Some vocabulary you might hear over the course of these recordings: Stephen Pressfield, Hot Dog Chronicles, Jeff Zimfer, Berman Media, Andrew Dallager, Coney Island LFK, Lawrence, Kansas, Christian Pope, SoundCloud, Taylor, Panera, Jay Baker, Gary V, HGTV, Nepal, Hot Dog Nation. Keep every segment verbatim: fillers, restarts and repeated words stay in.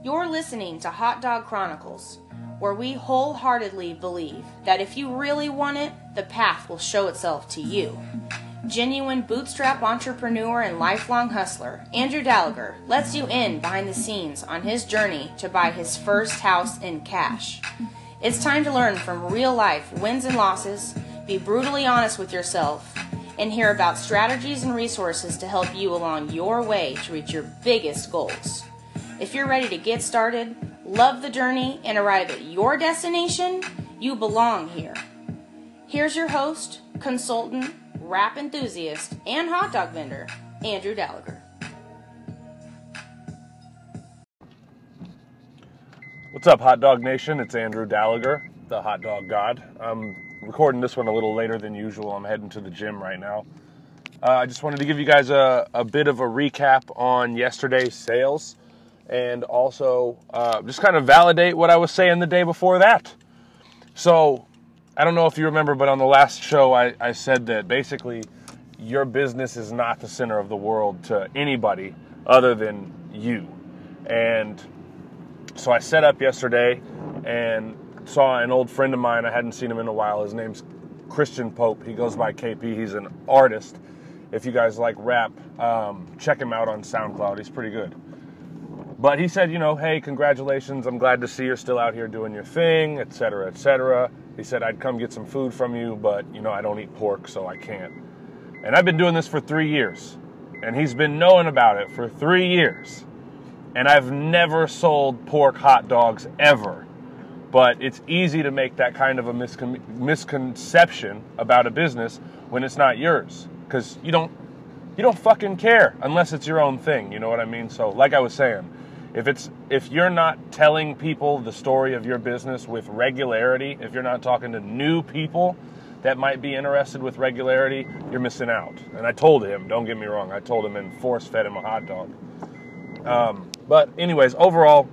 You're listening to Hot Dog Chronicles, where we wholeheartedly believe that if you really want it, the path will show itself to you. Genuine bootstrap entrepreneur and lifelong hustler, Andrew Dallager lets you in behind the scenes on his journey to buy his first house in cash. It's time to learn from real-life wins and losses, be brutally honest with yourself, and hear about strategies and resources to help you along your way to reach your biggest goals. If you're ready to get started, love the journey, and arrive at your destination, you belong here. Here's your host, consultant, rap enthusiast, and hot dog vendor, Andrew Dallager. What's up, Hot Dog Nation? It's Andrew Dallager, the hot dog god. I'm recording this one a little later than usual. I'm heading to the gym right now. Uh, I just wanted to give you guys a, a bit of a recap on yesterday's sales, and also uh, just kind of validate what I was saying the day before that. So I don't know if you remember, but on the last show, I, I said that basically your business is not the center of the world to anybody other than you. And so I set up yesterday and saw an old friend of mine. I hadn't seen him in a while. His name's Christian Pope. He goes by K P. He's an artist. If you guys like rap, um, check him out on SoundCloud. He's pretty good. But he said, you know, hey, congratulations. I'm glad to see you're still out here doing your thing, et cetera, et cetera. He said, I'd come get some food from you, but, you know, I don't eat pork, so I can't. And I've been doing this for three years. And he's been knowing about it for three years. And I've never sold pork hot dogs ever. But it's easy to make that kind of a miscon- misconception about a business when it's not yours. Because you don't, you don't fucking care unless it's your own thing. You know what I mean? So, like I was saying, If it's if you're not telling people the story of your business with regularity, if you're not talking to new people that might be interested with regularity, you're missing out. And I told him, don't get me wrong, I told him and force-fed him a hot dog. Um, but anyways, overall,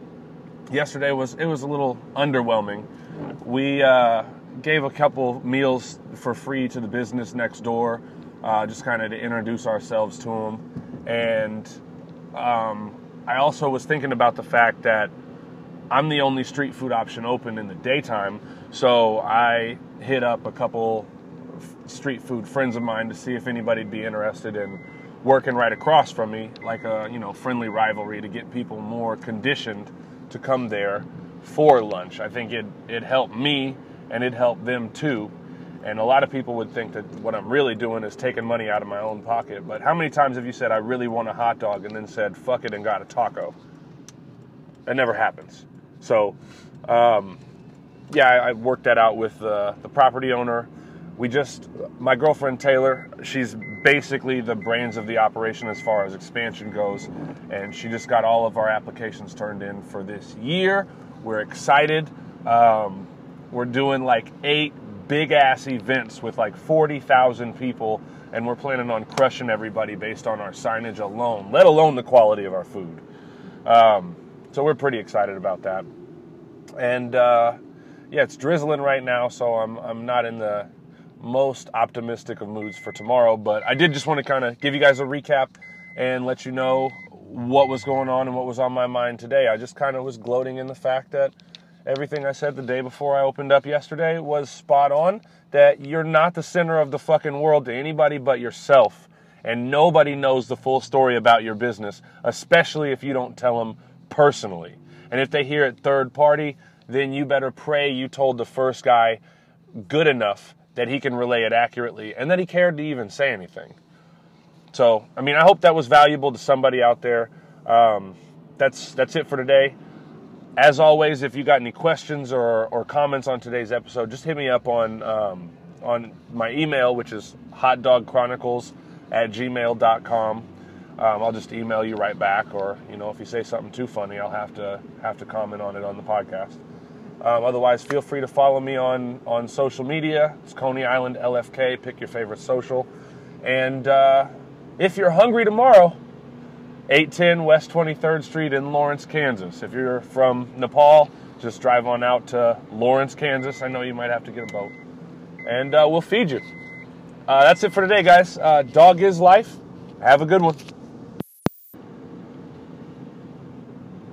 yesterday was it was a little underwhelming. We uh, gave a couple meals for free to the business next door, uh, just kind of to introduce ourselves to them. And Um, I also was thinking about the fact that I'm the only street food option open in the daytime, so I hit up a couple street food friends of mine to see if anybody'd be interested in working right across from me, like a, you know, friendly rivalry to get people more conditioned to come there for lunch. I think it it helped me and it helped them too. And a lot of people would think that what I'm really doing is taking money out of my own pocket. But how many times have you said, I really want a hot dog, and then said, fuck it, and got a taco? That never happens. So, um, yeah, I, I worked that out with uh, the property owner. We just, my girlfriend Taylor, she's basically the brains of the operation as far as expansion goes. And she just got all of our applications turned in for this year. We're excited. Um, we're doing like eight big-ass events with like forty thousand people, and we're planning on crushing everybody based on our signage alone, let alone the quality of our food. Um, so we're pretty excited about that. And, uh, yeah, it's drizzling right now, so I'm I'm not in the most optimistic of moods for tomorrow, but I did just want to kind of give you guys a recap and let you know what was going on and what was on my mind today. I just kind of was gloating in the fact that everything I said the day before I opened up yesterday was spot on, that you're not the center of the fucking world to anybody but yourself, and nobody knows the full story about your business, especially if you don't tell them personally. And if they hear it third party, then you better pray you told the first guy good enough that he can relay it accurately and that he cared to even say anything. So, I mean, I hope that was valuable to somebody out there. Um, that's, that's it for today. As always, if you got any questions or, or comments on today's episode, just hit me up on um, on my email, which is hotdogchronicles at gmail dot com. Um, I'll just email you right back, or you know, if you say something too funny, I'll have to have to comment on it on the podcast. Um, otherwise, feel free to follow me on on social media. It's Coney Island L F K. Pick your favorite social. And uh, if you're hungry tomorrow, eight ten West twenty-third Street in Lawrence, Kansas. If you're from Nepal, just drive on out to Lawrence, Kansas. I know you might have to get a boat. And uh, we'll feed you. Uh, that's it for today, guys. Uh, dog is life. Have a good one.